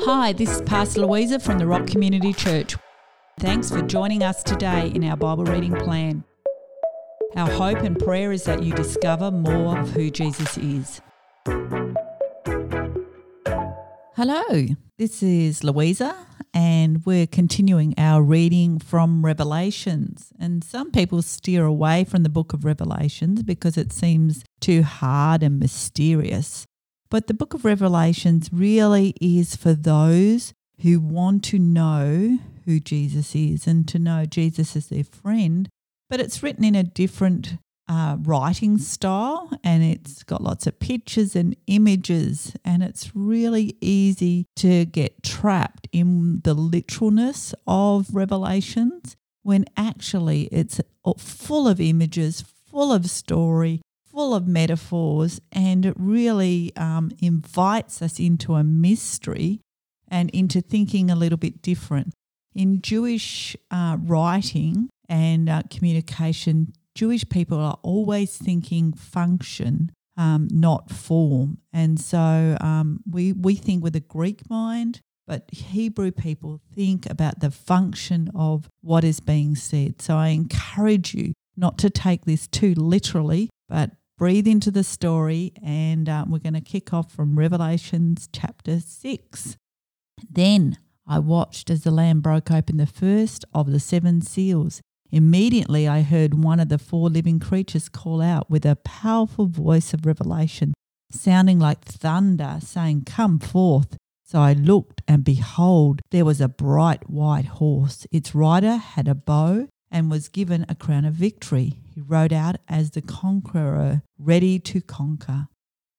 Hi, this is Pastor Louisa from the Rock Community Church. Thanks for joining us today in our Bible reading plan. Our hope and prayer is that you discover more of who Jesus is. Hello, this is Louisa and we're continuing our reading from Revelations. And some people steer away from the book of Revelations because it seems too hard and mysterious. But the book of Revelations really is for those who want to know who Jesus is and to know Jesus as their friend. But it's written in a different writing style, and it's got lots of pictures and images, and it's really easy to get trapped in the literalness of Revelations when actually it's full of images, full of story, full of metaphors, and it really invites us into a mystery and into thinking a little bit different. In Jewish writing and communication, Jewish people are always thinking function, not form. And so we think with a Greek mind, but Hebrew people think about the function of what is being said. So I encourage you not to take this too literally, but breathe into the story, and we're going to kick off from Revelations chapter 6. Then I watched as the Lamb broke open the first of the seven seals. Immediately I heard one of the four living creatures call out with a powerful voice of revelation, sounding like thunder, saying, "Come forth." So I looked, and behold, there was a bright white horse. Its rider had a bow and was given a crown of victory. He rode out as the conqueror, ready to conquer.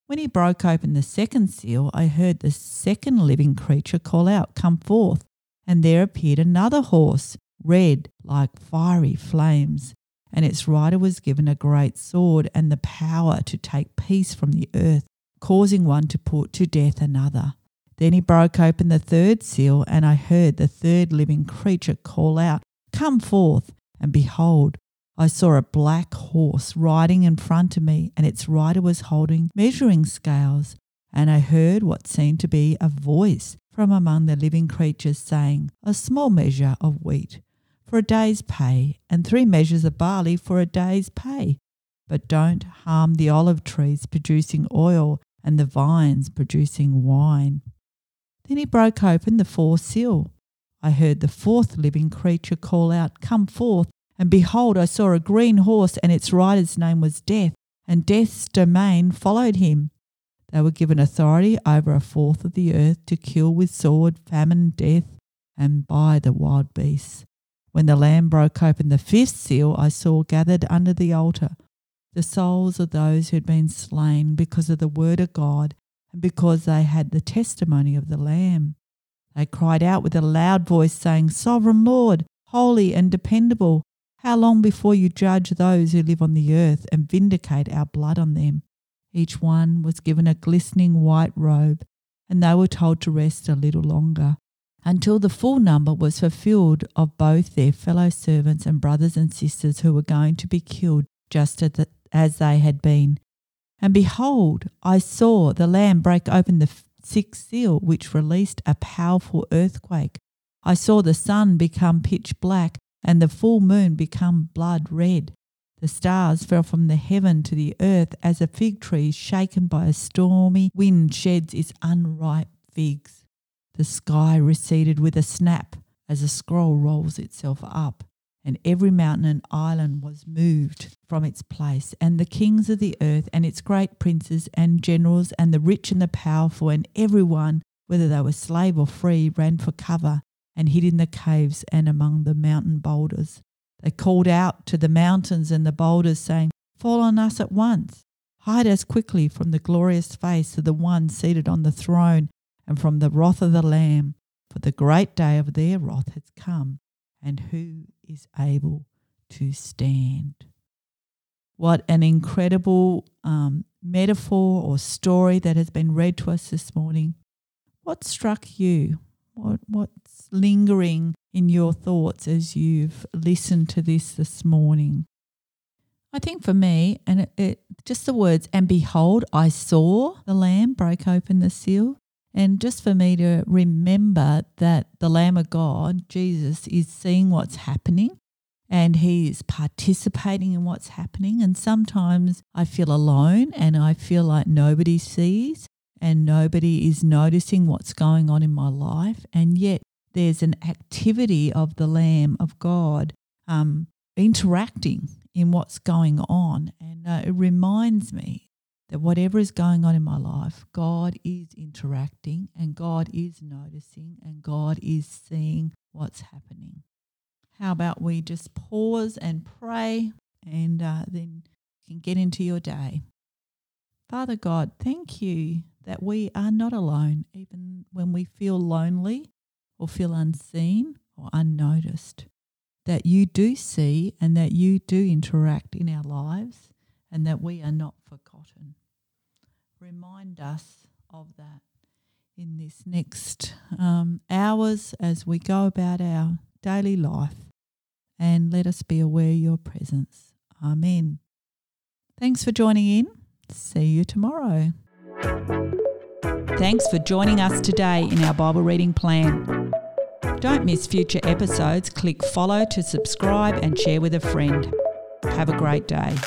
When he broke open the second seal, I heard the second living creature call out, "Come forth." And there appeared another horse, red like fiery flames, and its rider was given a great sword and the power to take peace from the earth, causing one to put to death another. Then he broke open the third seal, and I heard the third living creature call out, "Come forth." And behold, I saw a black horse riding in front of me, and its rider was holding measuring scales. And I heard what seemed to be a voice from among the living creatures saying, "A small measure of wheat for a day's pay, and 3 measures of barley for a day's pay. But don't harm the olive trees producing oil and the vines producing wine." Then he broke open the fourth seal. I heard the fourth living creature call out, "Come forth." And behold, I saw a green horse, and its rider's name was Death, and Death's domain followed him. They were given authority over a fourth of the earth to kill with sword, famine, death, and by the wild beasts. When the Lamb broke open the fifth seal, I saw gathered under the altar the souls of those who had been slain because of the word of God and because they had the testimony of the Lamb. They cried out with a loud voice, saying, "Sovereign Lord, holy and dependable, how long before you judge those who live on the earth and vindicate our blood on them?" Each one was given a glistening white robe, and they were told to rest a little longer until the full number was fulfilled of both their fellow servants and brothers and sisters who were going to be killed just as they had been. And behold, I saw the Lamb break open the sixth seal, which released a powerful earthquake. I saw the sun become pitch black and the full moon become blood red. The stars fell from the heaven to the earth as a fig tree shaken by a stormy wind sheds its unripe figs. The sky receded with a snap as a scroll rolls itself up, and every mountain and island was moved from its place, and the kings of the earth and its great princes and generals and the rich and the powerful and everyone, whether they were slave or free, ran for cover and hid in the caves and among the mountain boulders. They called out to the mountains and the boulders, saying, "Fall on us at once. Hide us quickly from the glorious face of the one seated on the throne and from the wrath of the Lamb, for the great day of their wrath has come, and who is able to stand?" What an incredible metaphor or story that has been read to us this morning. What struck you? What's lingering in your thoughts as you've listened to this morning? I think for me, and it just the words, "And behold, I saw the Lamb break open the seal," And just for me to remember that the Lamb of God, Jesus, is seeing what's happening and he is participating in what's happening. And sometimes I feel alone and I feel like nobody sees and nobody is noticing what's going on in my life. And yet there's an activity of the Lamb of God interacting in what's going on. And it reminds me that whatever is going on in my life, God is interacting and God is noticing and God is seeing what's happening. How about we just pause and pray, and then you can get into your day. Father God, thank you that we are not alone, even when we feel lonely or feel unseen or unnoticed, that you do see and that you do interact in our lives and that we are not forgotten. Remind us of that in this next hours as we go about our daily life, and let us be aware of your presence. Amen. Thanks for joining in. See you tomorrow. Thanks for joining us today in our Bible reading plan. Don't miss future episodes. Click follow to subscribe and share with a friend. Have a great day.